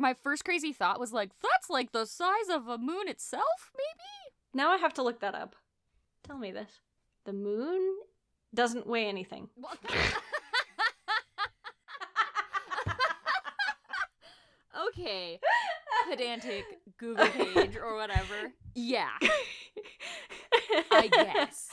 my first crazy thought was like, that's like the size of a moon itself, maybe? Now I have to look that up. Tell me this. The moon doesn't weigh anything. Okay. Pedantic Google page or whatever. Yeah. I guess.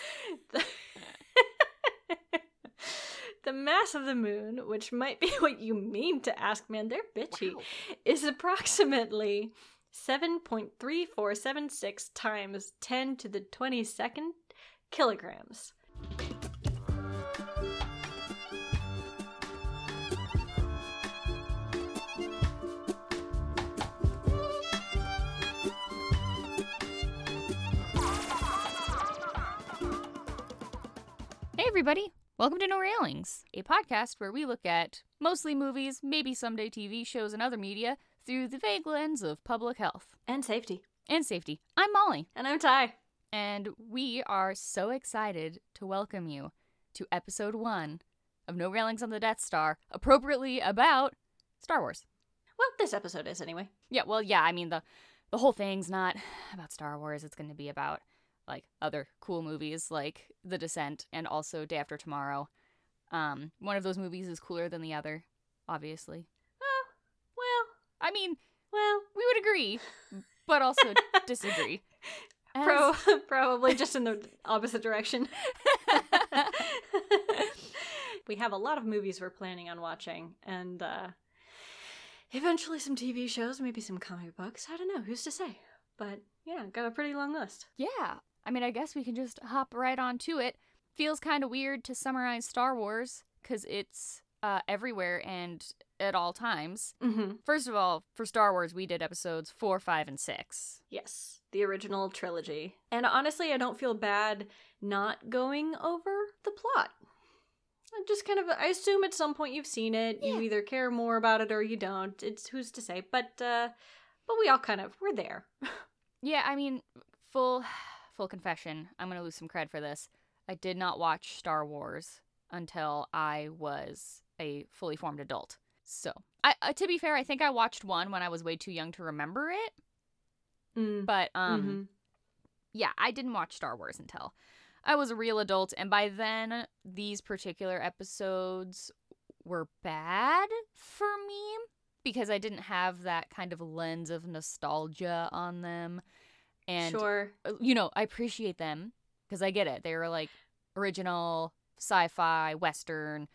The mass of the moon, which might be what you mean to ask, man, they're bitchy, wow, is approximately 7.3476 times 10 to the 22nd kilograms. Hey, everybody. Welcome to No Railings, a podcast where we look at mostly movies, maybe someday TV shows and other media through the vague lens of public health. And safety. And safety. I'm Molly. And I'm Ty. And we are so excited to welcome you to episode 1 of No Railings on the Death Star, appropriately about Star Wars. Well, this episode is anyway. Yeah, well, yeah, I mean, the whole thing's not about Star Wars. It's going to be about like other cool movies like The Descent and also Day After Tomorrow. One of those movies is cooler than the other, obviously. Oh, well. I mean, well, we would agree, but also disagree. Probably just in the opposite direction. We have a lot of movies we're planning on watching, and eventually some TV shows, maybe some comic books. I don't know. Who's to say? But yeah, got a pretty long list. Yeah. I mean, I guess we can just hop right on to it. Feels kind of weird to summarize Star Wars because it's everywhere and at all times. Mm-hmm. First of all, for Star Wars, we did episodes 4, 5, and 6. Yes, the original trilogy. And honestly, I don't feel bad not going over the plot. I assume at some point you've seen it. Yeah. You either care more about it or you don't. It's who's to say. But we all we're there. Yeah, I mean, full confession, I'm going to lose some cred for this. I did not watch Star Wars until I was a fully formed adult. So, I to be fair, I think I watched one when I was way too young to remember it. Mm. But, yeah, I didn't watch Star Wars until I was a real adult. And by then, these particular episodes were bad for me because I didn't have that kind of lens of nostalgia on them. And, sure, you know, I appreciate them because I get it. They were like original, sci-fi, Western,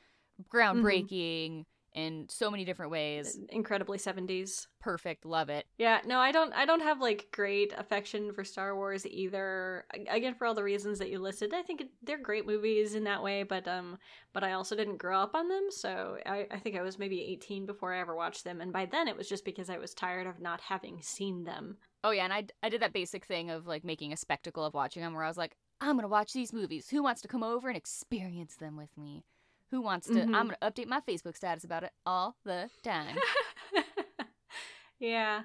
groundbreaking in so many different ways. Incredibly 70s. Perfect. Love it. Yeah. No, I don't have like great affection for Star Wars either. Again, for all the reasons that you listed, I think they're great movies in that way. But I also didn't grow up on them. So I think I was maybe 18 before I ever watched them. And by then it was just because I was tired of not having seen them. Oh, yeah, and I did that basic thing of, like, making a spectacle of watching them where I was like, I'm going to watch these movies. Who wants to come over and experience them with me? Who wants to? I'm going to update my Facebook status about it all the time. Yeah.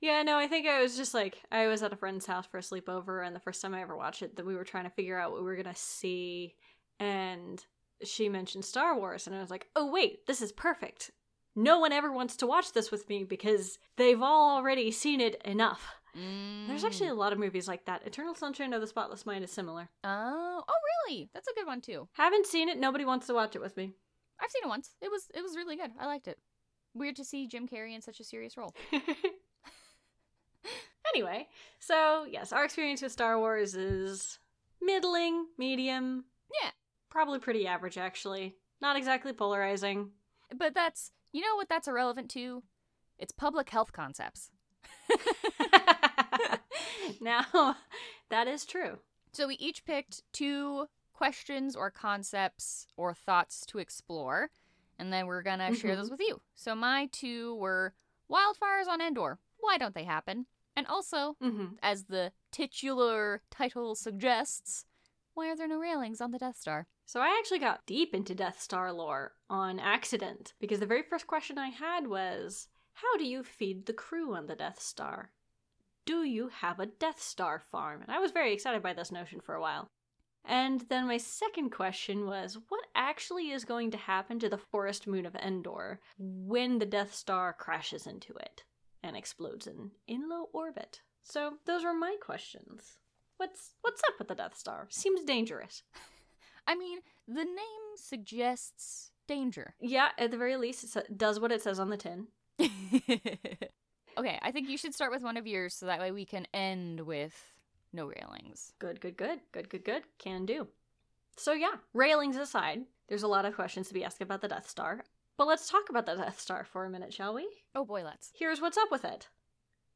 Yeah, no, I think I was just, like, I was at a friend's house for a sleepover, and the first time I ever watched it, that we were trying to figure out what we were going to see, and she mentioned Star Wars, and I was like, oh, wait, this is perfect. No one ever wants to watch this with me because they've all already seen it enough. Mm. There's actually a lot of movies like that. Eternal Sunshine of the Spotless Mind is similar. Oh, really? That's a good one, too. Haven't seen it. Nobody wants to watch it with me. I've seen it once. It was really good. I liked it. Weird to see Jim Carrey in such a serious role. Anyway, so yes, our experience with Star Wars is middling, medium. Yeah. Probably pretty average, actually. Not exactly polarizing. But that's... You know what that's irrelevant to? It's public health concepts. Now, that is true. So we each picked 2 questions or concepts or thoughts to explore, and then we're going to share those with you. So my 2 were wildfires on Endor. Why don't they happen? And also, as the titular title suggests, why are there no railings on the Death Star? So I actually got deep into Death Star lore on accident, because the very first question I had was, how do you feed the crew on the Death Star? Do you have a Death Star farm? And I was very excited by this notion for a while. And then my second question was, what actually is going to happen to the forest moon of Endor when the Death Star crashes into it? and explodes in low orbit. So those were my questions. What's up with the Death Star? Seems dangerous. I mean, the name suggests danger. Yeah, at the very least, it does what it says on the tin. Okay, I think you should start with one of yours so that way we can end with no railings. Good. Can do. So yeah, railings aside, there's a lot of questions to be asked about the Death Star. But let's talk about the Death Star for a minute, shall we? Oh boy, let's. Here's what's up with it.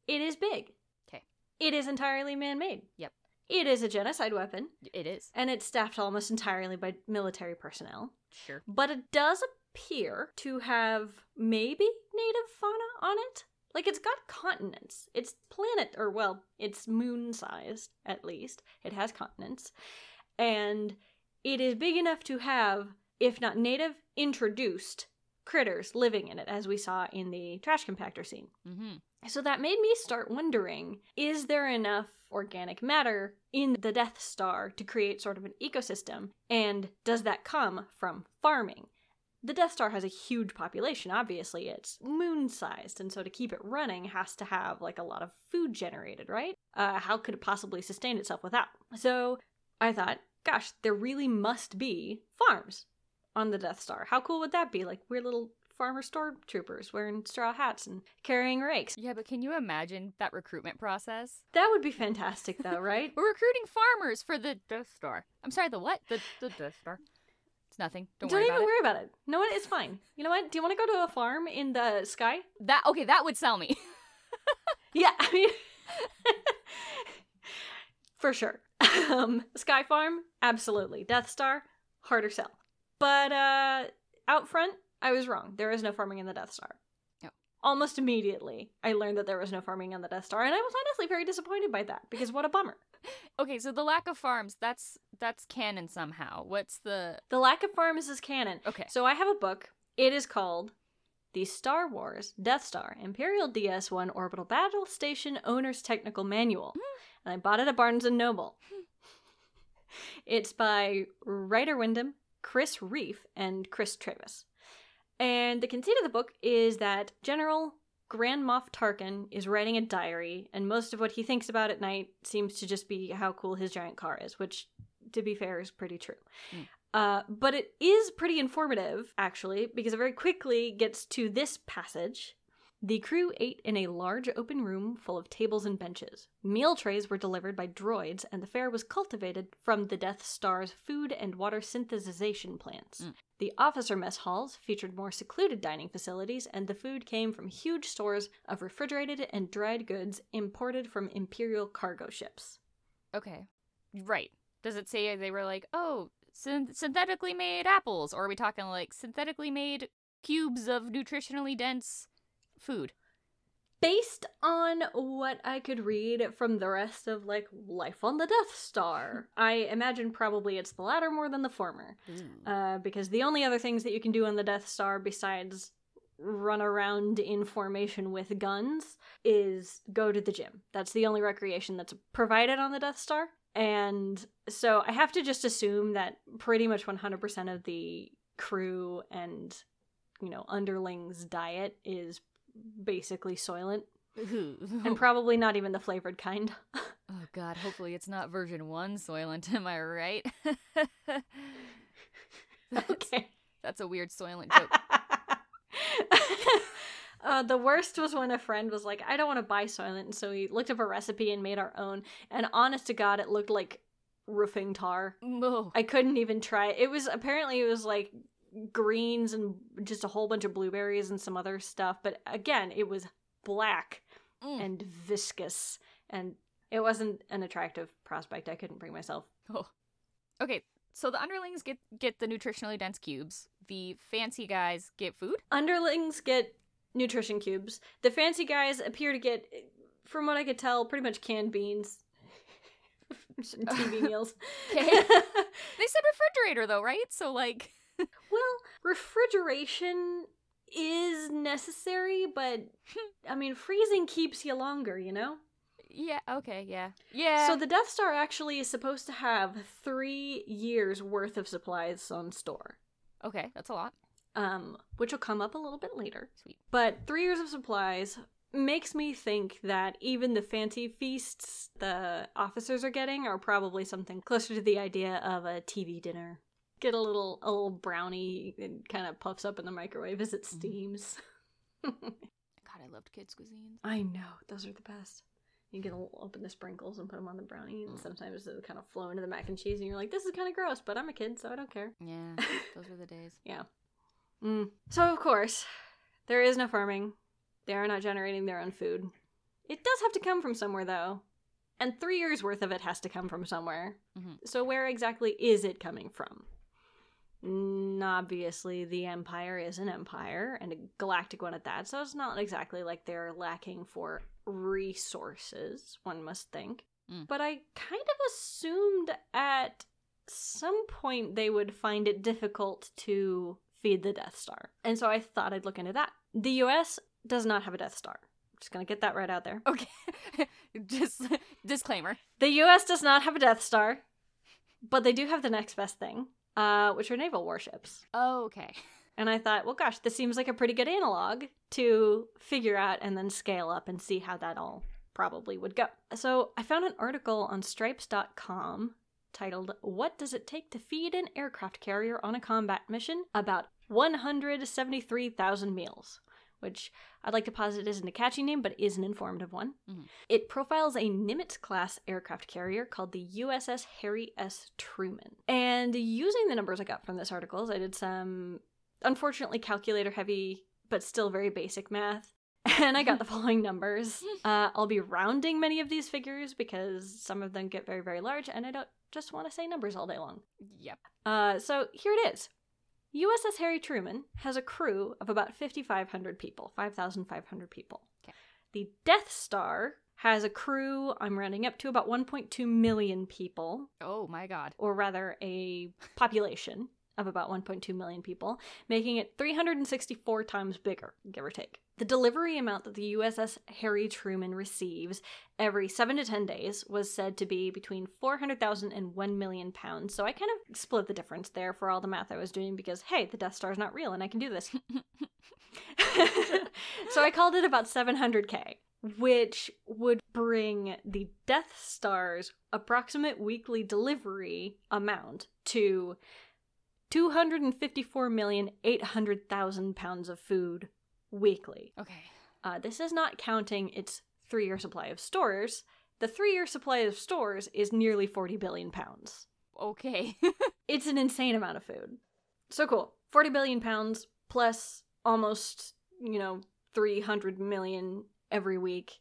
It is big. Okay. It is entirely man-made. Yep. It is a genocide weapon. It is. And it's staffed almost entirely by military personnel. Sure. But it does appear to have maybe native fauna on it. Like, it's got continents. It's planet, or well, it's moon-sized, at least. It has continents. And it is big enough to have, if not native, introduced critters living in it, as we saw in the trash compactor scene. Mm-hmm. So that made me start wondering, is there enough organic matter in the Death Star to create sort of an ecosystem? And does that come from farming? The Death Star has a huge population, obviously. It's moon-sized, and so to keep it running has to have, like, a lot of food generated, right? How could it possibly sustain itself without? So I thought, gosh, there really must be farms on the Death Star. How cool would that be? Like, we're little farmer storm troopers wearing straw hats and carrying rakes. Yeah, but can you imagine that recruitment process? That would be fantastic, though, right? We're recruiting farmers for the Death Star. I'm sorry, the what? The Death Star. It's nothing. Don't worry about it. No, it's fine. You know what? Do you want to go to a farm in the sky? That would sell me. Yeah, I mean, for sure. Sky farm, absolutely. Death Star, harder sell. But out front, I was wrong. There is no farming in the Death Star. No. Almost immediately, I learned that there was no farming on the Death Star, and I was honestly very disappointed by that, because what a bummer. Okay, so the lack of farms, that's canon somehow. What's the... The lack of farms is canon. Okay. So I have a book. It is called The Star Wars Death Star Imperial DS-1 Orbital Battle Station Owner's Technical Manual. And I bought it at Barnes & Noble. It's by Ryder Wyndham, Chris Reef, and Chris Travis. And the conceit of the book is that General Grand Moff Tarkin is writing a diary, and most of what he thinks about at night seems to just be how cool his giant car is, which, to be fair, is pretty true. Mm. But it is pretty informative, actually, because it very quickly gets to this passage. The crew ate in a large open room full of tables and benches. Meal trays were delivered by droids, and the fare was cultivated from the Death Star's food and water synthesization plants. Mm. The officer mess halls featured more secluded dining facilities, and the food came from huge stores of refrigerated and dried goods imported from Imperial cargo ships. Okay. Right. Does it say they were like, oh, synthetically made apples? Or are we talking like synthetically made cubes of nutritionally dense... food? Based on what I could read from the rest of, like, life on the Death Star, I imagine probably it's the latter more than the former. Because the only other things that you can do on the Death Star besides run around in formation with guns is go to the gym. That's the only recreation that's provided on the Death Star. And so I have to just assume that pretty much 100% of the crew and, you know, underlings' diet is basically Soylent. And probably not even the flavored kind. Oh god, hopefully it's not version 1 Soylent, am I right? Okay. That's a weird Soylent joke. The worst was when a friend was like, I don't want to buy Soylent, and so we looked up a recipe and made our own, and honest to god, it looked like roofing tar. Oh. I couldn't even try it. It was like greens and just a whole bunch of blueberries and some other stuff, but again, it was black and viscous, and it wasn't an attractive prospect. I couldn't bring myself. Oh. Okay, so the underlings get the nutritionally dense cubes. The fancy guys get food? Underlings get nutrition cubes. The fancy guys appear to get, from what I could tell, pretty much canned beans. TV meals. Okay. They said refrigerator, though, right? So, like... Well, refrigeration is necessary, but, I mean, freezing keeps you longer, you know? Yeah, okay, yeah. Yeah. So the Death Star actually is supposed to have 3 years' worth of supplies on store. Okay, that's a lot. Which will come up a little bit later. Sweet. But 3 years of supplies makes me think that even the fancy feasts the officers are getting are probably something closer to the idea of a TV dinner. Get a little brownie and kind of puffs up in the microwave as it steams. God, I loved kids' cuisines. I know. Those are the best. You get a little open the sprinkles and put them on the brownie, and sometimes they kind of flow into the mac and cheese, and you're like, this is kind of gross, but I'm a kid, so I don't care. Yeah, those were the days. Yeah. So, of course, there is no farming. They are not generating their own food. It does have to come from somewhere, though. And 3 years' worth of it has to come from somewhere. Mm-hmm. So where exactly is it coming from? Obviously, the Empire is an empire, and a galactic one at that, so it's not exactly like they're lacking for resources, one must think. But I kind of assumed at some point they would find it difficult to feed the Death Star. And so I thought I'd look into that. The U.S. does not have a Death Star. I'm just going to get that right out there. Okay. Just disclaimer. The U.S. does not have a Death Star, but they do have the next best thing, which are naval warships. Oh, okay. And I thought, well, gosh, this seems like a pretty good analog to figure out and then scale up and see how that all probably would go. So I found an article on Stripes.com titled, "What Does It Take to Feed an Aircraft Carrier on a Combat Mission?" About 173,000 meals, which I'd like to posit isn't a catchy name, but is an informative one. Mm-hmm. It profiles a Nimitz-class aircraft carrier called the USS Harry S. Truman. And using the numbers I got from this article, I did some, unfortunately, calculator-heavy, but still very basic math. And I got the following numbers. I'll be rounding many of these figures because some of them get very, very large, and I don't just want to say numbers all day long. Yep. So here it is. USS Harry Truman has a crew of about 5,500 people. Okay. The Death Star has a crew, I'm rounding up to about 1.2 million people. Oh my god. Or rather, a population of about 1.2 million people, making it 364 times bigger, give or take. The delivery amount that the USS Harry Truman receives every 7 to 10 days was said to be between 400,000 and 1 million pounds. So I kind of split the difference there for all the math I was doing because, hey, the Death Star is not real and I can do this. So I called it about 700K, which would bring the Death Star's approximate weekly delivery amount to 254,800,000 pounds of food weekly. Okay. This is not counting its 3-year supply of stores. The 3-year supply of stores is nearly 40 billion pounds. Okay. It's an insane amount of food. So cool. 40 billion pounds plus almost, 300 million every week.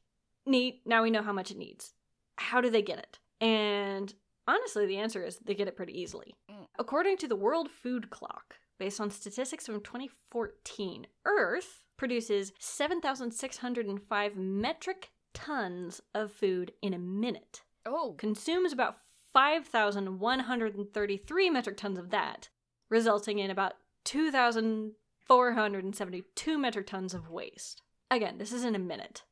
Neat. Now we know how much it needs. How do they get it? And honestly, the answer is they get it pretty easily. According to the World Food Clock, based on statistics from 2014, Earth produces 7,605 metric tons of food in a minute. Oh. Consumes about 5,133 metric tons of that, resulting in about 2,472 metric tons of waste. Again, this is in a minute.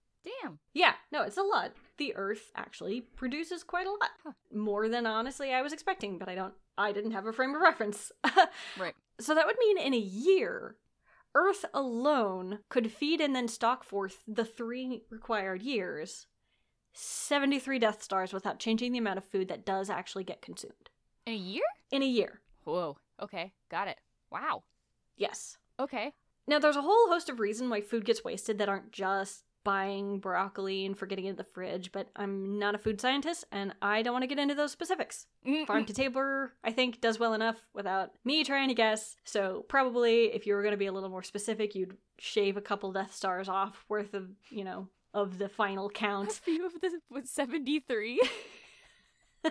Damn. Yeah, no, it's a lot. The Earth actually produces quite a lot. Huh. More than, honestly, I was expecting, but I didn't have a frame of reference. Right. So that would mean in a year, Earth alone could feed and then stock for the 3 required years, 73 Death Stars without changing the amount of food that does actually get consumed. In a year? In a year. Whoa. Okay. Got it. Wow. Yes. Okay. Now, there's a whole host of reasons why food gets wasted that aren't just buying broccoli and forgetting it in the fridge, but I'm not a food scientist and I don't want to get into those specifics. Farm to table, I think, does well enough without me trying to guess. So probably if you were going to be a little more specific, you'd shave a couple Death Stars off worth of, of the final count. A few of this was 73.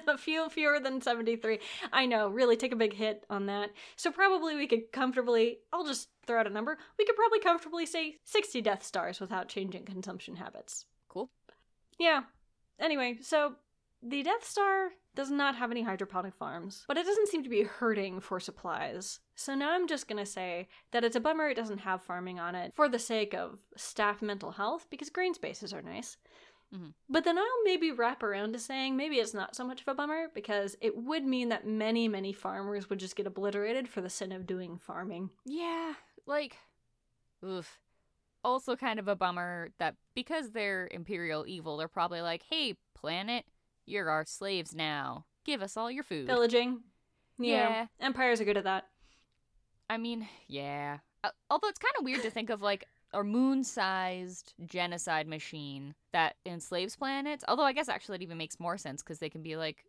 A few fewer than 73. I know, really take a big hit on that. So probably we could comfortably, I'll just throw out a number, we could probably comfortably say 60 Death Stars without changing consumption habits. Cool. Yeah. Anyway, so the Death Star does not have any hydroponic farms, but it doesn't seem to be hurting for supplies. So now I'm just going to say that it's a bummer it doesn't have farming on it for the sake of staff mental health, because green spaces are nice. Mm-hmm. But then I'll maybe wrap around to saying maybe it's not so much of a bummer because it would mean that many, many farmers would just get obliterated for the sin of doing farming. Yeah, oof. also kind of a bummer that because they're imperial evil, they're probably like, hey, planet, you're our slaves now. Give us all your food. Pillaging. Yeah. Empires are good at that. I mean, yeah. Although it's kind of weird to think of, like, a moon-sized genocide machine that enslaves planets. Although I guess actually it even makes more sense because they can be like,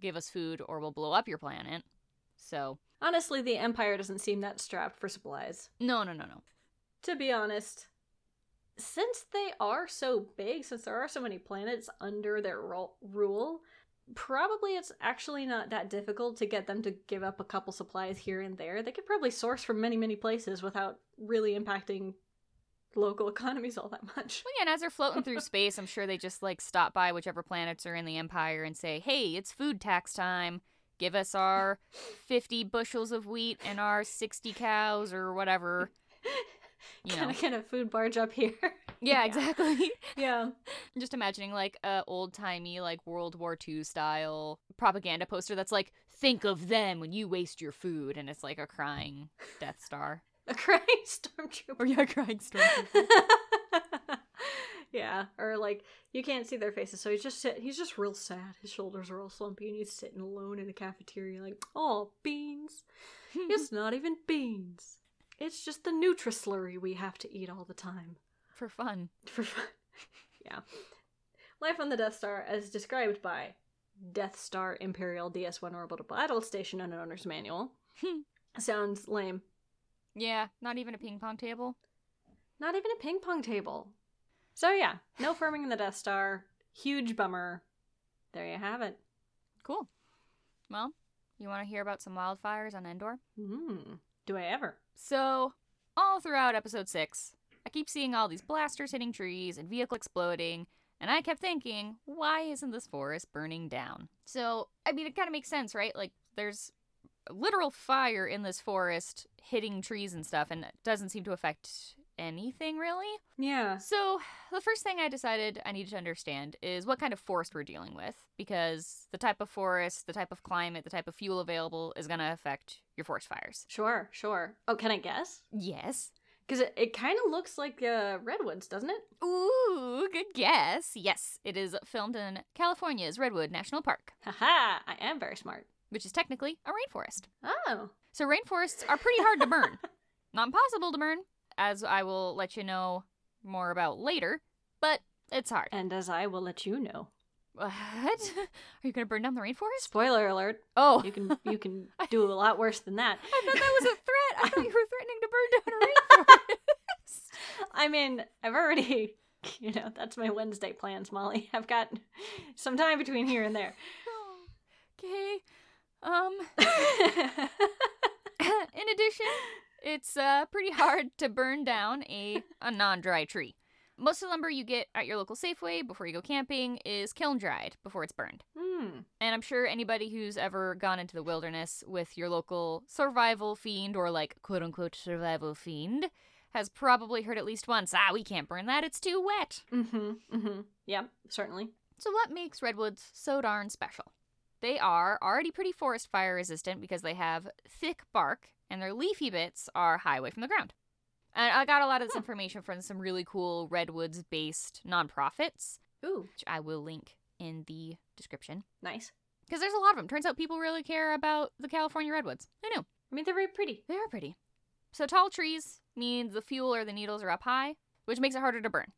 give us food or we'll blow up your planet. So. Honestly, the Empire doesn't seem that strapped for supplies. No. To be honest, since they are so big, since there are so many planets under their rule, probably it's actually not that difficult to get them to give up a couple supplies here and there. They could probably source from many, many places without really impacting local economies all that much. Well, yeah, and as they're floating through space, I'm sure they just, like, stop by whichever planets are in the Empire and say, hey, it's food tax time. Give us our 50 bushels of wheat and our 60 cows or whatever. You know. Kind of food barge up here. Yeah, exactly. Yeah. Just imagining, like, a old-timey, like, World War II style propaganda poster that's like, think of them when you waste your food, and it's like a crying Death Star. A crying stormtrooper. Or, yeah, a crying stormtrooper. Yeah, or, like, you can't see their faces, so he's just real sad. His shoulders are all slumpy, and he's sitting alone in the cafeteria like, oh, beans. It's not even beans. It's just the Nutrislurry we have to eat all the time. For fun. Yeah. Life on the Death Star, as described by Death Star Imperial DS-1 Orbital Battle Station and an Owner's Manual. Sounds lame. Yeah, not even a ping pong table. Not even a ping pong table. So yeah, no farming in the Death Star. Huge bummer. There you have it. Cool. Well, you want to hear about some wildfires on Endor? Do I ever? So, all throughout episode 6, I keep seeing all these blasters hitting trees and vehicle exploding, and I kept thinking, why isn't this forest burning down? So, I mean, it kind of makes sense, right? Like, there's literal fire in this forest hitting trees and stuff, and it doesn't seem to affect anything, really. Yeah. So, the first thing I decided I needed to understand is what kind of forest we're dealing with, because the type of forest, the type of climate, the type of fuel available is going to affect your forest fires. Sure. Oh, can I guess? Yes. Because it kind of looks like redwoods, doesn't it? Ooh, good guess. Yes, it is filmed in California's Redwood National Park. Haha, I am very smart. Which is technically a rainforest. Oh. So rainforests are pretty hard to burn. Not impossible to burn, as I will let you know more about later, but it's hard. And as I will let you know. What? Are you going to burn down the rainforest? Spoiler alert. Oh. You can do a lot worse than that. I thought that was a threat. I thought you were threatening to burn down a rainforest. I mean, I've already, that's my Wednesday plans, Molly. I've got some time between here and there. Okay. In addition, it's pretty hard to burn down a non-dry tree. Most of the lumber you get at your local Safeway before you go camping is kiln-dried before it's burned. And I'm sure anybody who's ever gone into the wilderness with your local survival fiend or, like, quote-unquote survival fiend has probably heard at least once, we can't burn that, it's too wet. Yeah, certainly. So what makes redwoods so darn special? They are already pretty forest fire resistant because they have thick bark and their leafy bits are high away from the ground. And I got a lot of this information from some really cool redwoods-based nonprofits, which I will link in the description. Nice. Because there's a lot of them. Turns out people really care about the California redwoods. I know. I mean, they're very pretty. They are pretty. So tall trees means the fuel or the needles are up high, which makes it harder to burn.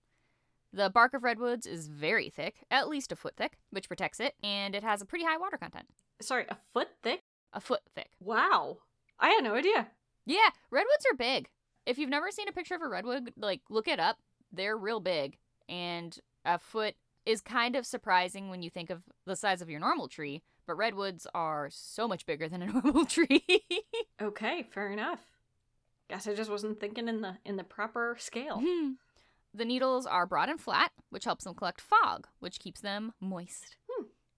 The bark of redwoods is very thick, at least a foot thick, which protects it, and it has a pretty high water content. Sorry, a foot thick? A foot thick. Wow. I had no idea. Yeah, redwoods are big. If you've never seen a picture of a redwood, like, look it up. They're real big. And a foot is kind of surprising when you think of the size of your normal tree, but redwoods are so much bigger than a normal tree. Okay, fair enough. Guess I just wasn't thinking in the proper scale. The needles are broad and flat, which helps them collect fog, which keeps them moist.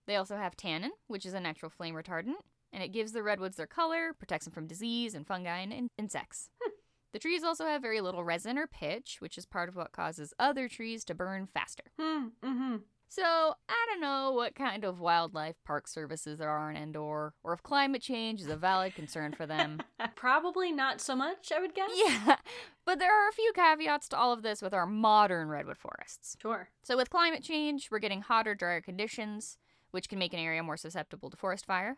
They also have tannin, which is a natural flame retardant, and it gives the redwoods their color, protects them from disease and fungi and insects. The trees also have very little resin or pitch, which is part of what causes other trees to burn faster. So, I don't know what kind of wildlife park services there are in Endor, or if climate change is a valid concern for them. Probably not so much, I would guess. Yeah, but there are a few caveats to all of this with our modern redwood forests. Sure. So with climate change, we're getting hotter, drier conditions, which can make an area more susceptible to forest fire.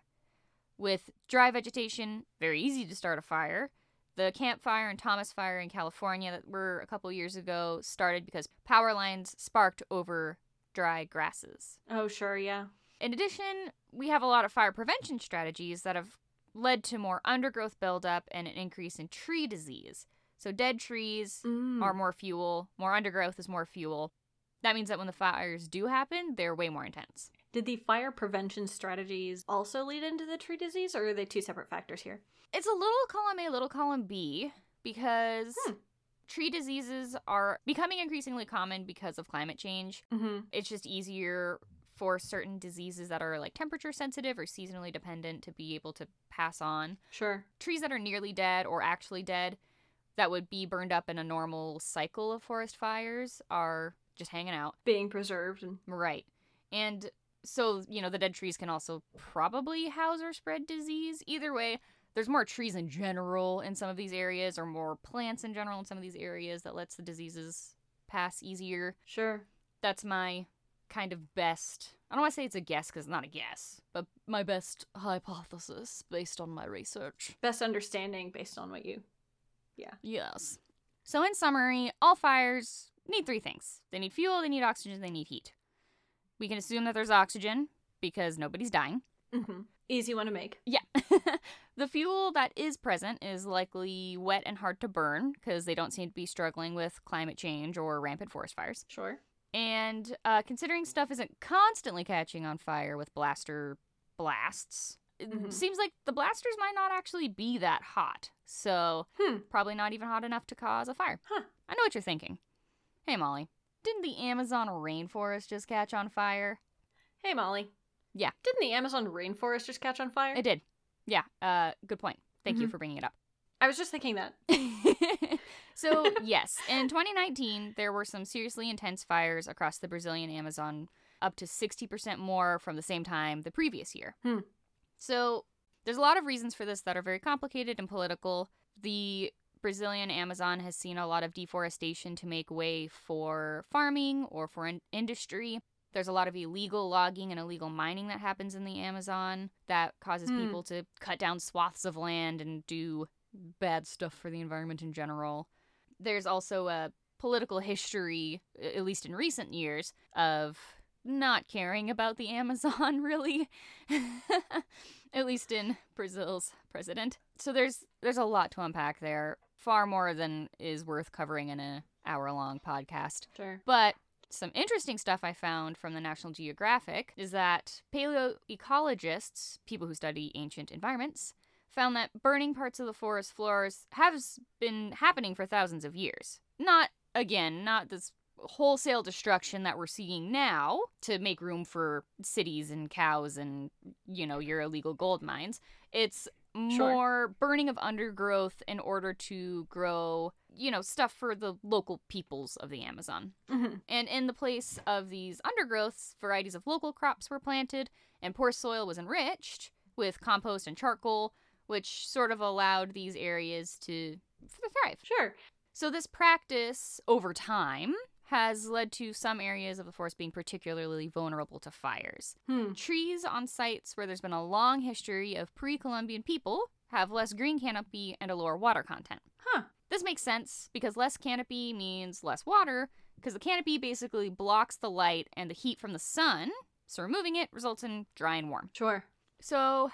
With dry vegetation, very easy to start a fire. The Camp Fire and Thomas Fire in California that were a couple years ago started because power lines sparked over dry grasses. Oh, sure, yeah. In addition, we have a lot of fire prevention strategies that have led to more undergrowth buildup and an increase in tree disease. So dead trees are more fuel, more undergrowth is more fuel. That means that when the fires do happen, they're way more intense. Did the fire prevention strategies also lead into the tree disease, or are they two separate factors here? It's a little column A, little column B, because... Tree diseases are becoming increasingly common because of climate change. Mm-hmm. It's just easier for certain diseases that are like temperature sensitive or seasonally dependent to be able to pass on. Sure. Trees that are nearly dead or actually dead that would be burned up in a normal cycle of forest fires are just hanging out. Being preserved. Right. And so, you know, the dead trees can also probably house or spread disease. Either way, there's more trees in general in some of these areas, or more plants in general in some of these areas that lets the diseases pass easier. Sure. That's my kind of best, I don't want to say it's a guess because it's not a guess, but my best hypothesis based on my research. Best understanding based on what you, yeah. Yes. So in summary, all fires need three things. They need fuel, they need oxygen, they need heat. We can assume that there's oxygen because nobody's dying. Mm-hmm. Easy one to make. Yeah. The fuel that is present is likely wet and hard to burn because they don't seem to be struggling with climate change or rampant forest fires. Sure. And considering stuff isn't constantly catching on fire with blaster blasts, it seems like the blasters might not actually be that hot. So probably not even hot enough to cause a fire. Huh. I know what you're thinking. Hey, Molly. Didn't the Amazon rainforest just catch on fire? Hey, Molly. Yeah. Didn't the Amazon rainforest just catch on fire? It did. Yeah. Good point. Thank you for bringing it up. I was just thinking that. So, yes. In 2019, there were some seriously intense fires across the Brazilian Amazon, up to 60% more from the same time the previous year. Hmm. So, there's a lot of reasons for this that are very complicated and political. The Brazilian Amazon has seen a lot of deforestation to make way for farming or for industry. There's a lot of illegal logging and illegal mining that happens in the Amazon that causes people to cut down swaths of land and do bad stuff for the environment in general. There's also a political history, at least in recent years, of not caring about the Amazon, really. At least in Brazil's president. So there's a lot to unpack there. Far more than is worth covering in an hour-long podcast. Sure. But... some interesting stuff I found from the National Geographic is that paleoecologists, people who study ancient environments, found that burning parts of the forest floors has been happening for thousands of years. Not this wholesale destruction that we're seeing now to make room for cities and cows and, you know, your illegal gold mines. It's more burning of undergrowth in order to grow... you know, stuff for the local peoples of the Amazon. Mm-hmm. And in the place of these undergrowths, varieties of local crops were planted, and poor soil was enriched with compost and charcoal, which sort of allowed these areas to thrive. Sure. So this practice, over time, has led to some areas of the forest being particularly vulnerable to fires. Trees on sites where there's been a long history of pre-Columbian people have less green canopy and a lower water content. Huh. This makes sense because less canopy means less water because the canopy basically blocks the light and the heat from the sun, so removing it results in dry and warm. Sure. So,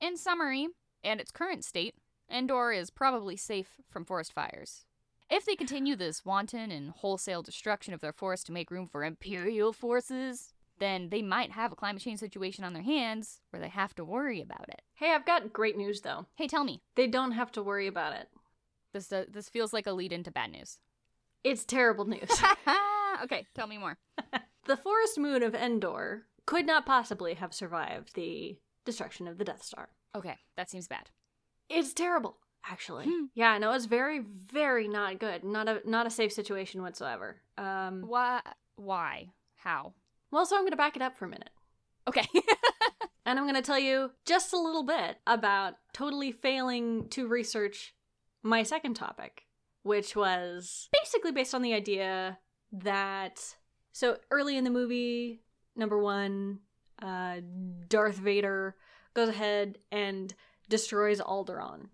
in summary, and its current state, Endor is probably safe from forest fires. If they continue this wanton and wholesale destruction of their forest to make room for imperial forces, then they might have a climate change situation on their hands where they have to worry about it. Hey, I've got great news, though. Hey, tell me. They don't have to worry about it. This feels like a lead-in to bad news. It's terrible news. Okay, tell me more. The forest moon of Endor could not possibly have survived the destruction of the Death Star. Okay, that seems bad. It's terrible, actually. Yeah, no, it's very, very not good. Not a safe situation whatsoever. Why? How? Well, so I'm going to back it up for a minute. Okay. And I'm going to tell you just a little bit about totally failing to research my second topic, which was basically based on the idea that, so early in the movie, number one, Darth Vader goes ahead and destroys Alderaan.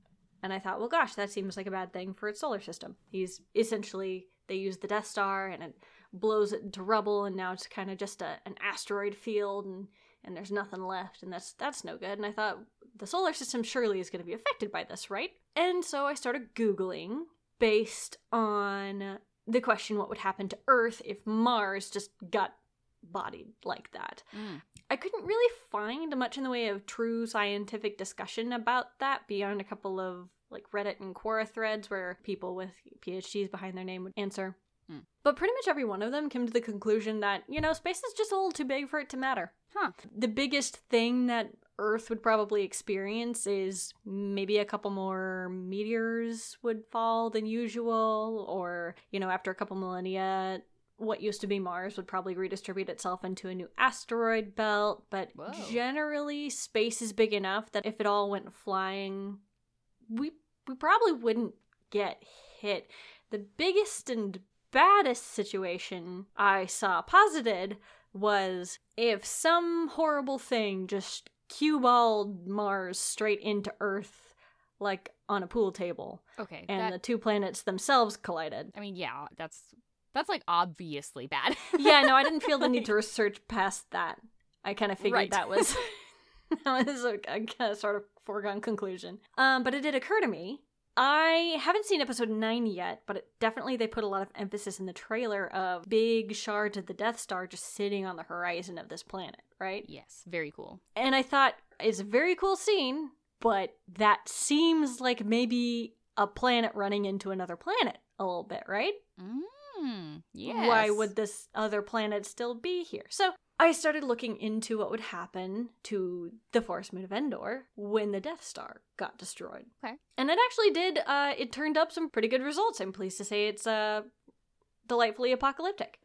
And I thought, well, gosh, that seems like a bad thing for its solar system. He's essentially, they use the Death Star and it blows it into rubble, and now it's kind of just an asteroid field, and there's nothing left, and that's no good. And I thought, the solar system surely is going to be affected by this, right? And so I started Googling based on the question, what would happen to Earth if Mars just got bodied like that? Mm. I couldn't really find much in the way of true scientific discussion about that beyond a couple of like Reddit and Quora threads where people with PhDs behind their name would answer. Mm. But pretty much every one of them came to the conclusion that, you know, space is just a little too big for it to matter. Huh. The biggest thing that Earth would probably experience is maybe a couple more meteors would fall than usual, or, you know, after a couple millennia, what used to be Mars would probably redistribute itself into a new asteroid belt. But whoa, generally, space is big enough that if it all went flying, we probably wouldn't get hit. The biggest and baddest situation I saw posited was if some horrible thing just cue-balled Mars straight into Earth, like on a pool table. Okay. And the two planets themselves collided. I mean, yeah, that's like obviously bad. Yeah, no, I didn't feel the need to research past that. I kind of figured that was a sort of foregone conclusion. But it did occur to me, I haven't seen episode 9 yet, but they put a lot of emphasis in the trailer of big shards of the Death Star just sitting on the horizon of this planet, right? Yes, very cool. And I thought, it's a very cool scene, but that seems like maybe a planet running into another planet a little bit, right? Mm, yes. Why would this other planet still be here? So I started looking into what would happen to the forest moon of Endor when the Death Star got destroyed. Okay. And it actually did, it turned up some pretty good results. I'm pleased to say it's delightfully apocalyptic.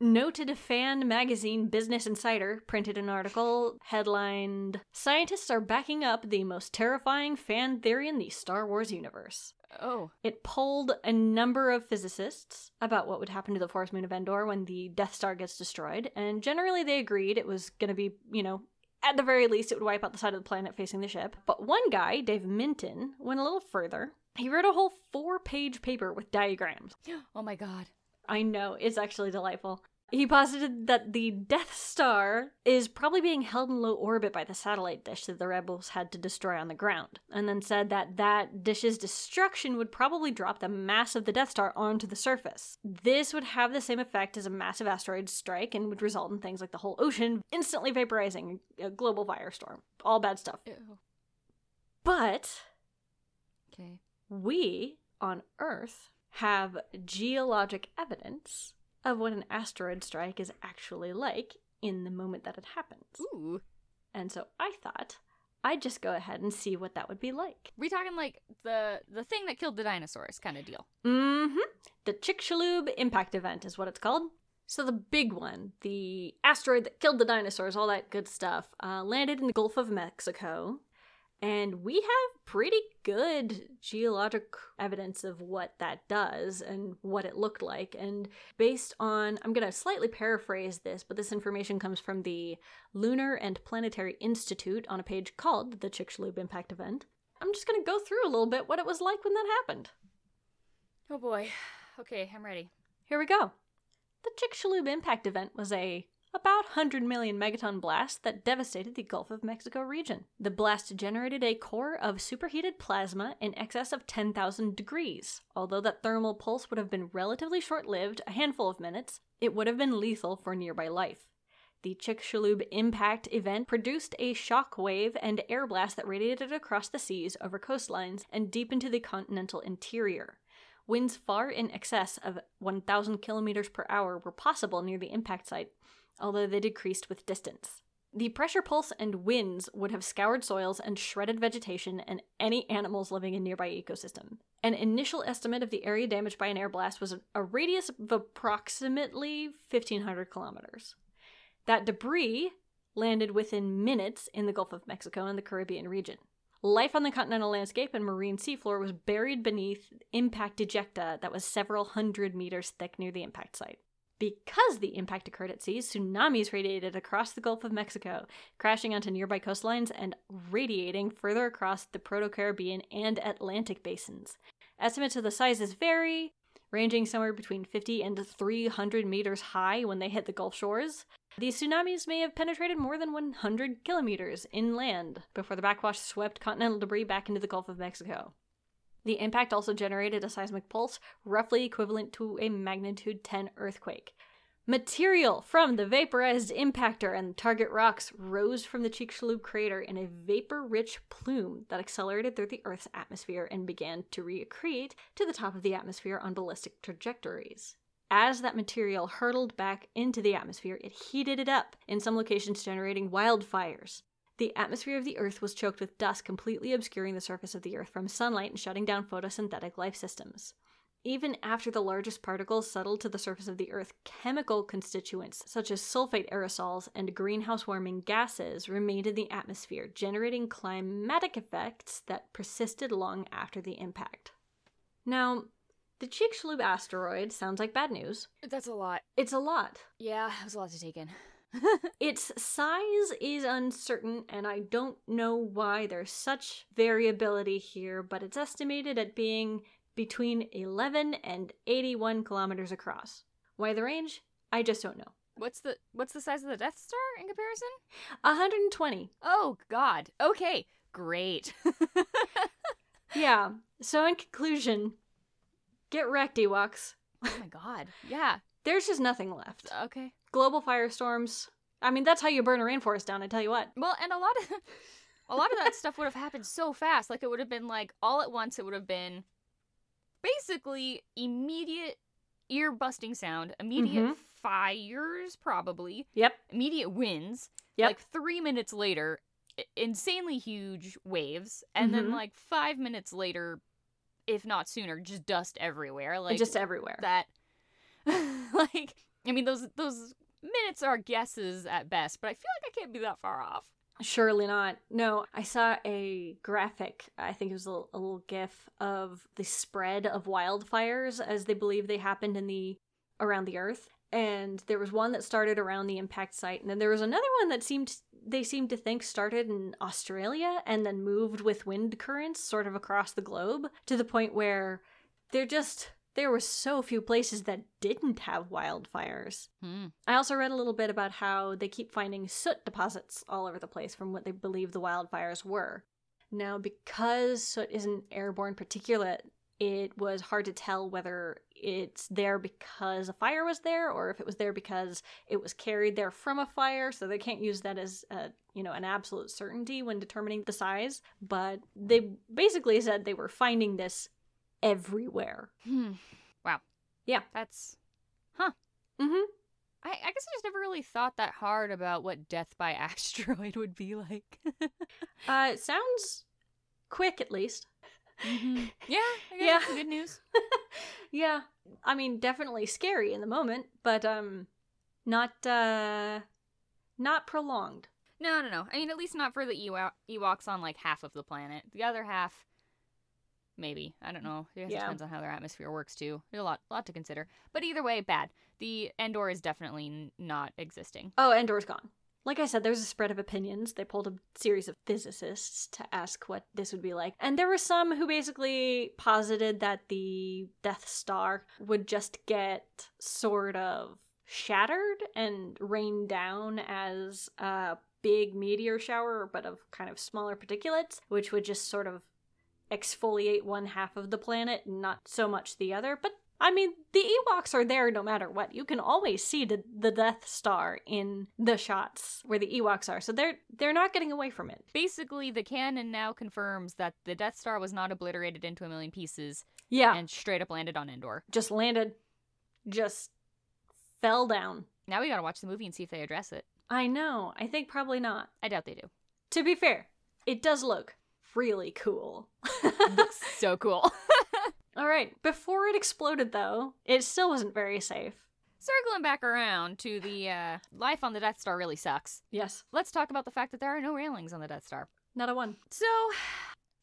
Noted fan magazine Business Insider printed an article headlined, "Scientists are backing up the most terrifying fan theory in the Star Wars universe." Oh. It polled a number of physicists about what would happen to the forest moon of Endor when the Death Star gets destroyed, and generally they agreed it was going to be, you know, at the very least it would wipe out the side of the planet facing the ship. But one guy, Dave Minton, went a little further. He wrote a whole 4-page paper with diagrams. Oh my god. I know, it's actually delightful. He posited that the Death Star is probably being held in low orbit by the satellite dish that the rebels had to destroy on the ground, and then said that that dish's destruction would probably drop the mass of the Death Star onto the surface. This would have the same effect as a massive asteroid strike and would result in things like the whole ocean instantly vaporizing, a global firestorm, all bad stuff. Ew. But okay, we on Earth have geologic evidence of what an asteroid strike is actually like in the moment that it happens. Ooh. And so I thought I'd just go ahead and see what that would be like. We're talking like the thing that killed the dinosaurs kind of deal. Mm-hmm. The Chicxulub impact event is what it's called. So the big one, the asteroid that killed the dinosaurs, all that good stuff, landed in the Gulf of Mexico. And we have pretty good geologic evidence of what that does and what it looked like. And based on, I'm going to slightly paraphrase this, but this information comes from the Lunar and Planetary Institute on a page called the Chicxulub Impact Event. I'm just going to go through a little bit what it was like when that happened. Oh boy. Okay, I'm ready. Here we go. The Chicxulub Impact Event was about 100 million megaton blast that devastated the Gulf of Mexico region. The blast generated a core of superheated plasma in excess of 10,000 degrees. Although that thermal pulse would have been relatively short-lived, a handful of minutes, it would have been lethal for nearby life. The Chicxulub impact event produced a shock wave and air blast that radiated across the seas, over coastlines, and deep into the continental interior. Winds far in excess of 1,000 kilometers per hour were possible near the impact site, although they decreased with distance. The pressure pulse and winds would have scoured soils and shredded vegetation and any animals living in nearby ecosystem. An initial estimate of the area damaged by an air blast was a radius of approximately 1,500 kilometers. That debris landed within minutes in the Gulf of Mexico and the Caribbean region. Life on the continental landscape and marine seafloor was buried beneath impact ejecta that was several hundred meters thick near the impact site. Because the impact occurred at sea, tsunamis radiated across the Gulf of Mexico, crashing onto nearby coastlines and radiating further across the Proto-Caribbean and Atlantic basins. Estimates of the sizes vary, ranging somewhere between 50 and 300 meters high when they hit the Gulf shores. These tsunamis may have penetrated more than 100 kilometers inland before the backwash swept continental debris back into the Gulf of Mexico. The impact also generated a seismic pulse, roughly equivalent to a magnitude 10 earthquake. Material from the vaporized impactor and target rocks rose from the Chicxulub crater in a vapor-rich plume that accelerated through the Earth's atmosphere and began to re-accrete to the top of the atmosphere on ballistic trajectories. As that material hurtled back into the atmosphere, it heated it up, in some locations generating wildfires. The atmosphere of the Earth was choked with dust, completely obscuring the surface of the Earth from sunlight and shutting down photosynthetic life systems. Even after the largest particles settled to the surface of the Earth, chemical constituents such as sulfate aerosols and greenhouse warming gases remained in the atmosphere, generating climatic effects that persisted long after the impact. Now, the Chicxulub asteroid sounds like bad news. That's a lot. It's a lot. Yeah, it was a lot to take in. Its size is uncertain, and I don't know why there's such variability here, but it's estimated at being between 11 and 81 kilometers across. Why the range? I just don't know. What's the size of the Death Star in comparison? 120. Oh, God. Okay. Great. Yeah. So in conclusion, get wrecked, Ewoks. Oh, my God. Yeah. There's just nothing left. Okay. Global firestorms. I mean, that's how you burn a rainforest down, I tell you what. Well, and a lot of that stuff would have happened so fast. Like, it would have been, like, all at once. It would have been basically immediate ear-busting sound, immediate fires, probably. Yep. Immediate winds. Yep. Like, 3 minutes later, insanely huge waves. And then, like, 5 minutes later, if not sooner, just dust everywhere. Like, just everywhere. That, like... I mean, those minutes are guesses at best, but I feel like I can't be that far off. Surely not. No, I saw a graphic, I think it was a little GIF, of the spread of wildfires as they believe they happened around the Earth. And there was one that started around the impact site, and then there was another one that they seemed to think started in Australia and then moved with wind currents sort of across the globe to the point where they're just... There were so few places that didn't have wildfires. I also read a little bit about how they keep finding soot deposits all over the place from what they believe the wildfires were. Now, because soot is an airborne particulate, it was hard to tell whether it's there because a fire was there or if it was there because it was carried there from a fire. So they can't use that as an absolute certainty when determining the size. But they basically said they were finding this everywhere. Wow. Yeah. That's... Huh. Mm-hmm. I guess I just never really thought that hard about what death by asteroid would be like. It sounds quick, at least. Mm-hmm. Yeah. I guess yeah. That's good news. Yeah. I mean, definitely scary in the moment, but not prolonged. No. I mean, at least not for the Ewoks on, like, half of the planet. The other half... Maybe. I don't know. It depends on how their atmosphere works, too. There's a lot to consider. But either way, bad. The Endor is definitely not existing. Oh, Endor's gone. Like I said, there was a spread of opinions. They pulled a series of physicists to ask what this would be like. And there were some who basically posited that the Death Star would just get sort of shattered and rain down as a big meteor shower, but of kind of smaller particulates, which would just sort of exfoliate one half of the planet, not so much the other. But I mean, the Ewoks are there no matter what. You can always see the Death Star in the shots where the Ewoks are, so they're not getting away from it. Basically, the canon now confirms that the Death Star was not obliterated into a million pieces. Yeah, and straight up landed on Endor. Just fell down. Now we gotta watch the movie and see if they address it. I know. I think probably not. I doubt they do. To be fair, it does look really cool. Looks so cool. All right. Before it exploded, though, it still wasn't very safe. Circling back around to the life on the Death Star really sucks. Yes. Let's talk about the fact that there are no railings on the Death Star. Not a one. So,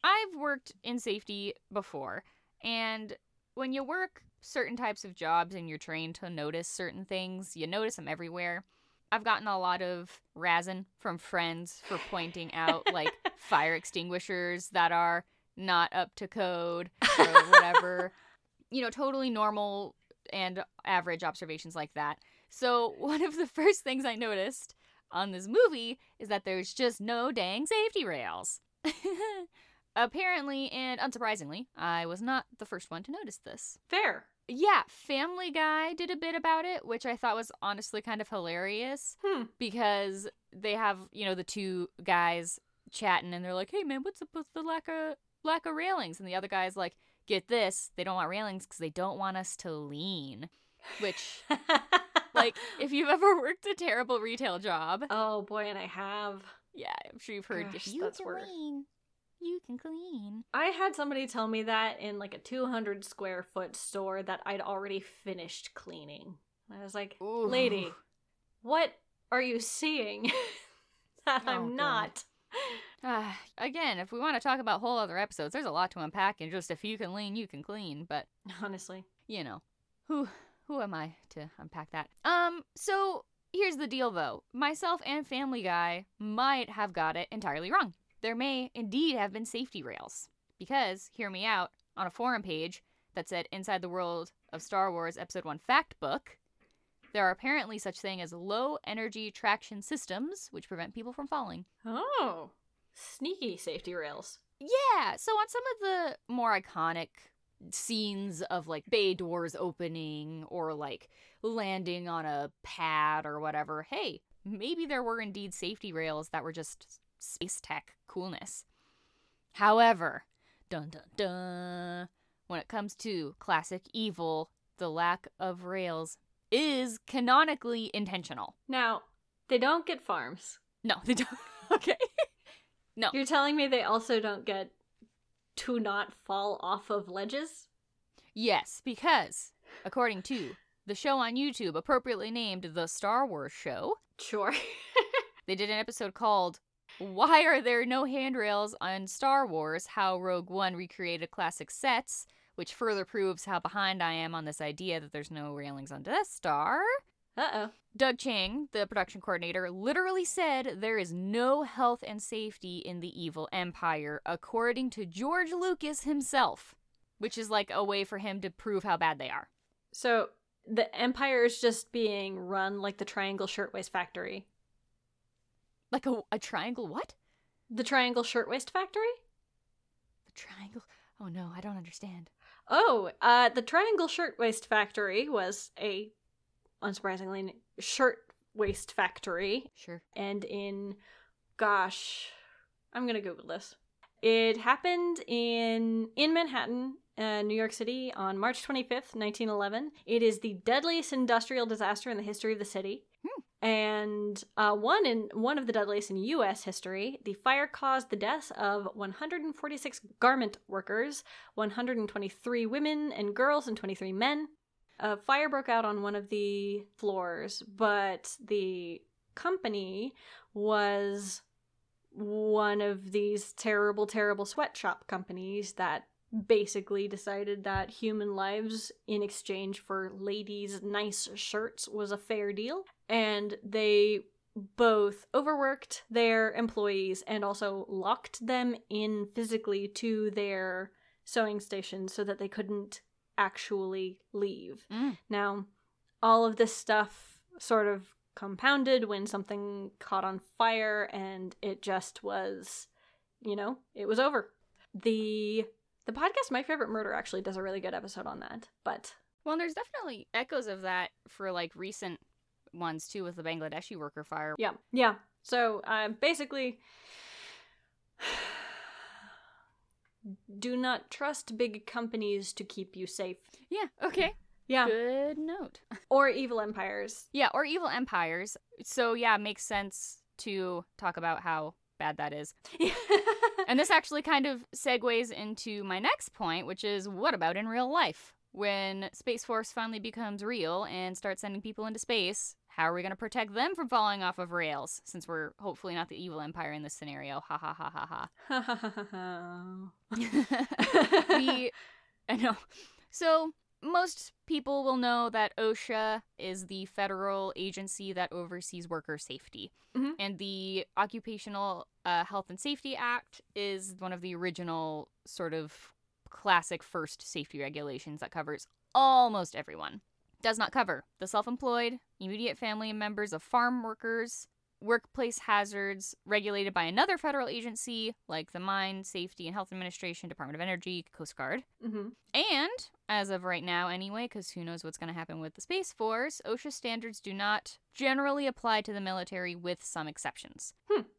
I've worked in safety before, and when you work certain types of jobs and you're trained to notice certain things, you notice them everywhere. I've gotten a lot of razzing from friends for pointing out, like, fire extinguishers that are not up to code or whatever. You know, totally normal and average observations like that. So one of the first things I noticed on this movie is that there's just no dang safety rails. Apparently and unsurprisingly, I was not the first one to notice this. Fair. Yeah, Family Guy did a bit about it, which I thought was honestly kind of hilarious because they have, you know, the two guys chatting and they're like, hey, man, what's up with the lack of railings? And the other guy's like, get this, they don't want railings because they don't want us to lean, which, like, if you've ever worked a terrible retail job. Oh, boy, and I have. Yeah, I'm sure you've heard. Gosh, that's worse. You can clean. I had somebody tell me that in like a 200 square foot store that I'd already finished cleaning. And I was like, ooh, lady, what are you seeing that I'm not? Again, if we want to talk about whole other episodes, there's a lot to unpack in just if you can lean, you can clean. But honestly, you know, who am I to unpack that? So here's the deal, though. Myself and Family Guy might have got it entirely wrong. There may indeed have been safety rails, because, hear me out, on a forum page that said Inside the World of Star Wars Episode 1 Fact Book, there are apparently such thing as low-energy traction systems, which prevent people from falling. Oh, sneaky safety rails. Yeah, so on some of the more iconic scenes of, like, bay doors opening or, like, landing on a pad or whatever, hey, maybe there were indeed safety rails that were just space tech coolness. However, dun dun dun, when it comes to classic evil, the lack of rails is canonically intentional. Now, they don't get farms. No, they don't. Okay. No. You're telling me they also don't get to not fall off of ledges? Yes, because according to the show on YouTube appropriately named The Star Wars Show. Sure. They did an episode called Why Are There No Handrails on Star Wars? How Rogue One Recreated Classic Sets, which further proves how behind I am on this idea that there's no railings on Death Star. Uh-oh. Doug Chang, the production coordinator, literally said there is no health and safety in the evil empire, according to George Lucas himself, which is like a way for him to prove how bad they are. So the empire is just being run like the Triangle Shirtwaist Factory. Like a triangle what? The Triangle Shirtwaist Factory? The Triangle? Oh, no, I don't understand. Oh, the Triangle Shirtwaist Factory was a, unsurprisingly, shirtwaist factory. Sure. And in, gosh, I'm going to Google this. It happened in Manhattan, New York City, on March 25th, 1911. It is the deadliest industrial disaster in the history of the city. And one of the deadliest in U.S. history, the fire caused the deaths of 146 garment workers, 123 women and girls, and 23 men. A fire broke out on one of the floors, but the company was one of these terrible, terrible sweatshop companies that basically decided that human lives in exchange for ladies' nice shirts was a fair deal. And they both overworked their employees and also locked them in physically to their sewing stations so that they couldn't actually leave. Mm. Now, all of this stuff sort of compounded when something caught on fire and it just was, you know, it was over. The podcast My Favorite Murder actually does a really good episode on that, but... Well, there's definitely echoes of that for, like, recent ones, too, with the Bangladeshi worker fire. Yeah, yeah. So, basically, do not trust big companies to keep you safe. Yeah, okay. Yeah. Good note. Or evil empires. Yeah, or evil empires. So, yeah, makes sense to talk about how bad that is. Yeah. And this actually kind of segues into my next point, which is, what about in real life? when Space Force finally becomes real and starts sending people into space, how are we going to protect them from falling off of rails? Since we're hopefully not the evil empire in this scenario. Ha ha ha ha ha. I know. So most people will know that OSHA is the federal agency that oversees worker safety. Mm-hmm. And the Occupational Health and Safety Act is one of the original sort of classic first safety regulations that covers almost everyone. Does not cover the self-employed, immediate family members of farm workers, workplace hazards regulated by another federal agency like the Mine Safety and Health Administration, Department of Energy, Coast Guard. Mm-hmm. And, as of right now anyway, because who knows what's going to happen with the Space Force, OSHA standards do not generally apply to the military with some exceptions.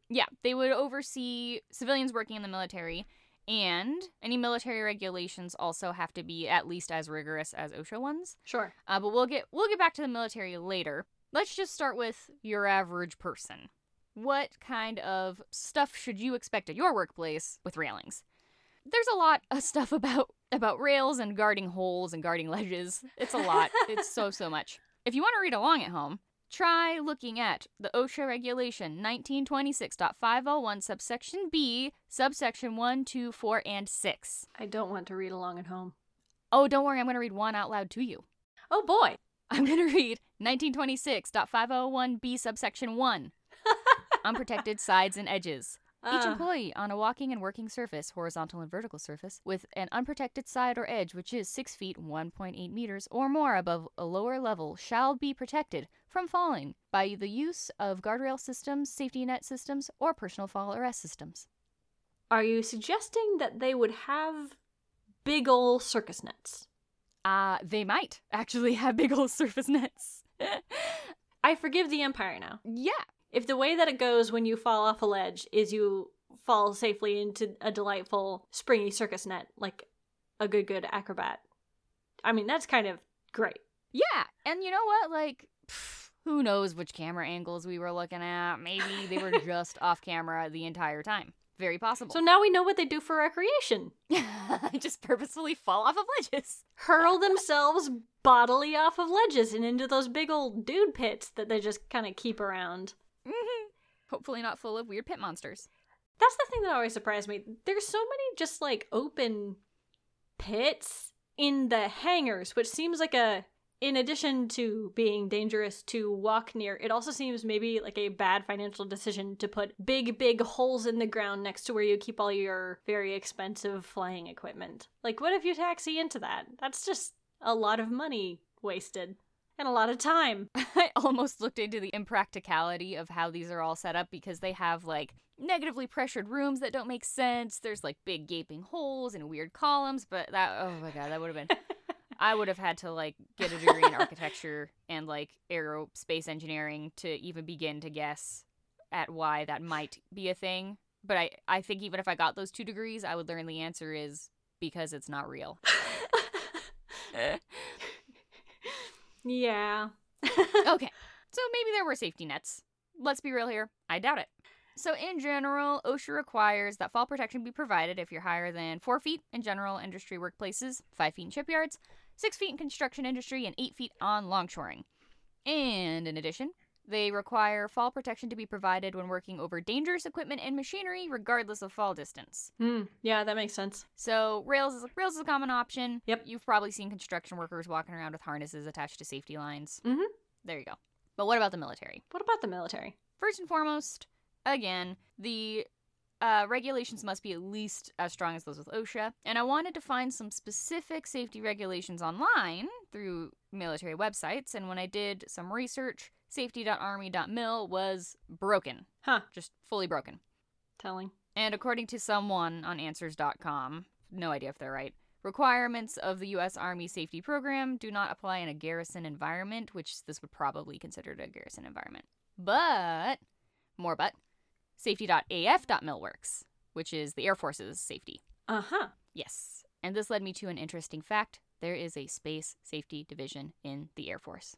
Yeah, they would oversee civilians working in the military, and any military regulations also have to be at least as rigorous as OSHA ones. Sure. But we'll get back to the military later. Let's just start with your average person. What kind of stuff should you expect at your workplace with railings? There's a lot of stuff about rails and guarding holes and guarding ledges. It's a lot. It's so much. If you want to read along at home, try looking at the OSHA regulation 1926.501 subsection B, subsection 1, 2, 4, and 6. I don't want to read along at home. Oh, don't worry. I'm going to read one out loud to you. Oh, boy. I'm going to read 1926.501B subsection 1. Unprotected sides and edges. Each employee on a walking and working surface, horizontal and vertical surface, with an unprotected side or edge which is 6 feet, 1.8 meters, or more above a lower level shall be protected from falling by the use of guardrail systems, safety net systems, or personal fall arrest systems. Are you suggesting that they would have big ol' circus nets? They might actually have big ol' surface nets. I forgive the Empire now. Yeah. If the way that it goes when you fall off a ledge is you fall safely into a delightful springy circus net like a good acrobat, I mean, that's kind of great. Yeah. And you know what? Like, who knows which camera angles we were looking at? Maybe they were just off camera the entire time. Very possible. So now we know what they do for recreation. Just purposefully fall off of ledges. Hurl themselves bodily off of ledges and into those big old dude pits that they just kind of keep around. Mm-hmm. Hopefully not full of weird pit monsters. That's the thing that always surprised me. There's so many just like open pits in the hangars, which seems like in addition to being dangerous to walk near, it also seems maybe like a bad financial decision to put big holes in the ground next to where you keep all your very expensive flying equipment. Like, what if you taxi into that? That's just a lot of money wasted. And a lot of time. I almost looked into the impracticality of how these are all set up because they have, like, negatively pressured rooms that don't make sense. There's, like, big gaping holes and weird columns, but that, oh my god, that would have been... I would have had to, like, get a degree in architecture and, like, aerospace engineering to even begin to guess at why that might be a thing. But I think even if I got those 2 degrees, I would learn the answer is because it's not real. Yeah. Okay. So maybe there were safety nets. Let's be real here. I doubt it. So in general, OSHA requires that fall protection be provided if you're higher than 4 feet in general industry workplaces, 5 feet in shipyards, 6 feet in construction industry, and 8 feet on longshoring. And in addition, they require fall protection to be provided when working over dangerous equipment and machinery, regardless of fall distance. Yeah, that makes sense. So rails is a common option. Yep. You've probably seen construction workers walking around with harnesses attached to safety lines. Mm-hmm. There you go. But what about the military? First and foremost, again, the regulations must be at least as strong as those with OSHA. And I wanted to find some specific safety regulations online through military websites. And when I did some research... safety.army.mil was broken. Just fully broken. Telling. And according to someone on answers.com, no idea if they're right, requirements of the U.S. Army safety program do not apply in a garrison environment, which this would probably consider a garrison environment. But, safety.af.mil works, which is the Air Force's safety. Yes. And this led me to an interesting fact. There is a space safety division in the Air Force.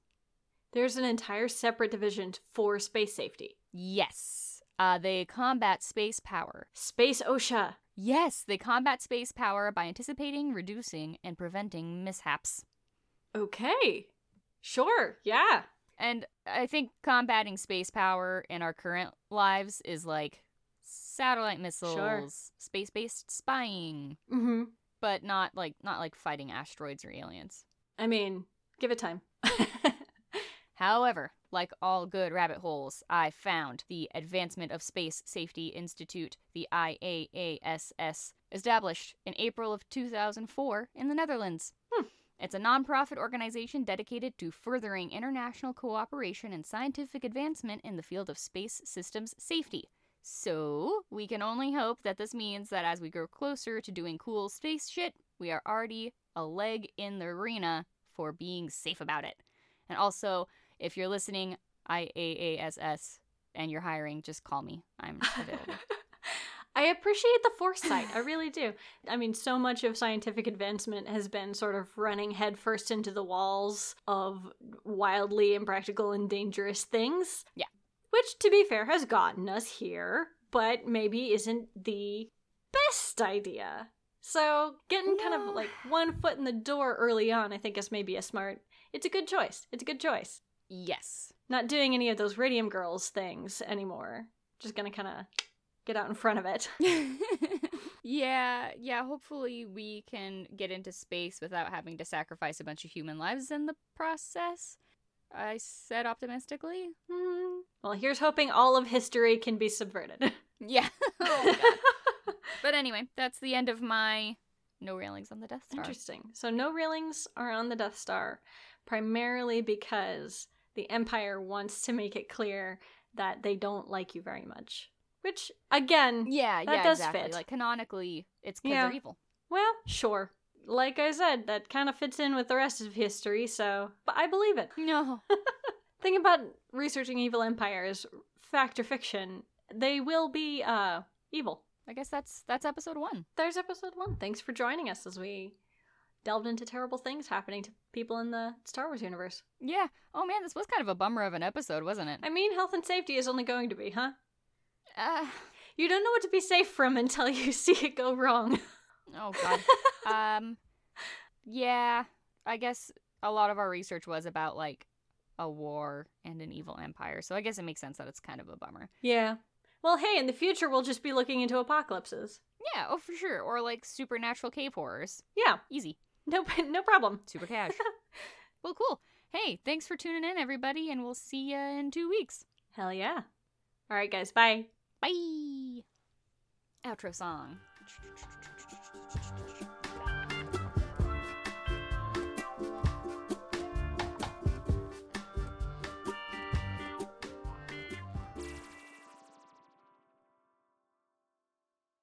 There's an entire separate division for space safety. Yes. They combat space power. Space OSHA. Yes, they combat space power by anticipating, reducing, and preventing mishaps. Okay. Sure. Yeah. And I think combating space power in our current lives is like satellite missiles, sure, space-based spying, mm-hmm, but not like fighting asteroids or aliens. I mean, give it time. However, like all good rabbit holes, I found the Advancement of Space Safety Institute, the IAASS, established in April of 2004 in the Netherlands. It's a nonprofit organization dedicated to furthering international cooperation and scientific advancement in the field of space systems safety. So, we can only hope that this means that as we grow closer to doing cool space shit, we are already a leg in the arena for being safe about it. And also, if you're listening, IAASS, and you're hiring, just call me. I'm available. I appreciate the foresight. I really do. I mean, so much of scientific advancement has been sort of running headfirst into the walls of wildly impractical and dangerous things. Yeah. Which, to be fair, has gotten us here, but maybe isn't the best idea. So getting kind of like one foot in the door early on, I think is maybe a smart... It's a good choice. It's a good choice. Yes. Not doing any of those Radium Girls things anymore. Just gonna kind of... get out in front of it. Yeah, hopefully we can get into space without having to sacrifice a bunch of human lives in the process, I said optimistically. Well, here's hoping all of history can be subverted. Yeah. Oh my God. But anyway, that's the end of my No Railings on the Death Star. Interesting. So no railings are on the Death Star primarily because the Empire wants to make it clear that they don't like you very much. Which, again, yeah, does exactly fit. Like, canonically, it's because they're evil. Well, sure. Like I said, that kind of fits in with the rest of history, so... But I believe it. No. Thing about researching evil empires, fact or fiction, they will be evil. I guess that's episode one. There's episode one. Thanks for joining us as we delved into terrible things happening to people in the Star Wars universe. Yeah. Oh, man, this was kind of a bummer of an episode, wasn't it? I mean, health and safety is only going to be, huh? You don't know what to be safe from until you see it go wrong. Oh, God. Yeah, I guess a lot of our research was about, like, a war and an evil empire, so I guess it makes sense that it's kind of a bummer. Yeah. Well, hey, in the future, we'll just be looking into apocalypses. Yeah, oh, for sure. Or, like, supernatural cave horrors. Yeah. Easy. No problem. Super cash. Well, cool. Hey, thanks for tuning in, everybody, and we'll see you in 2 weeks. Hell yeah. All right, guys. Bye. Bye. Outro song.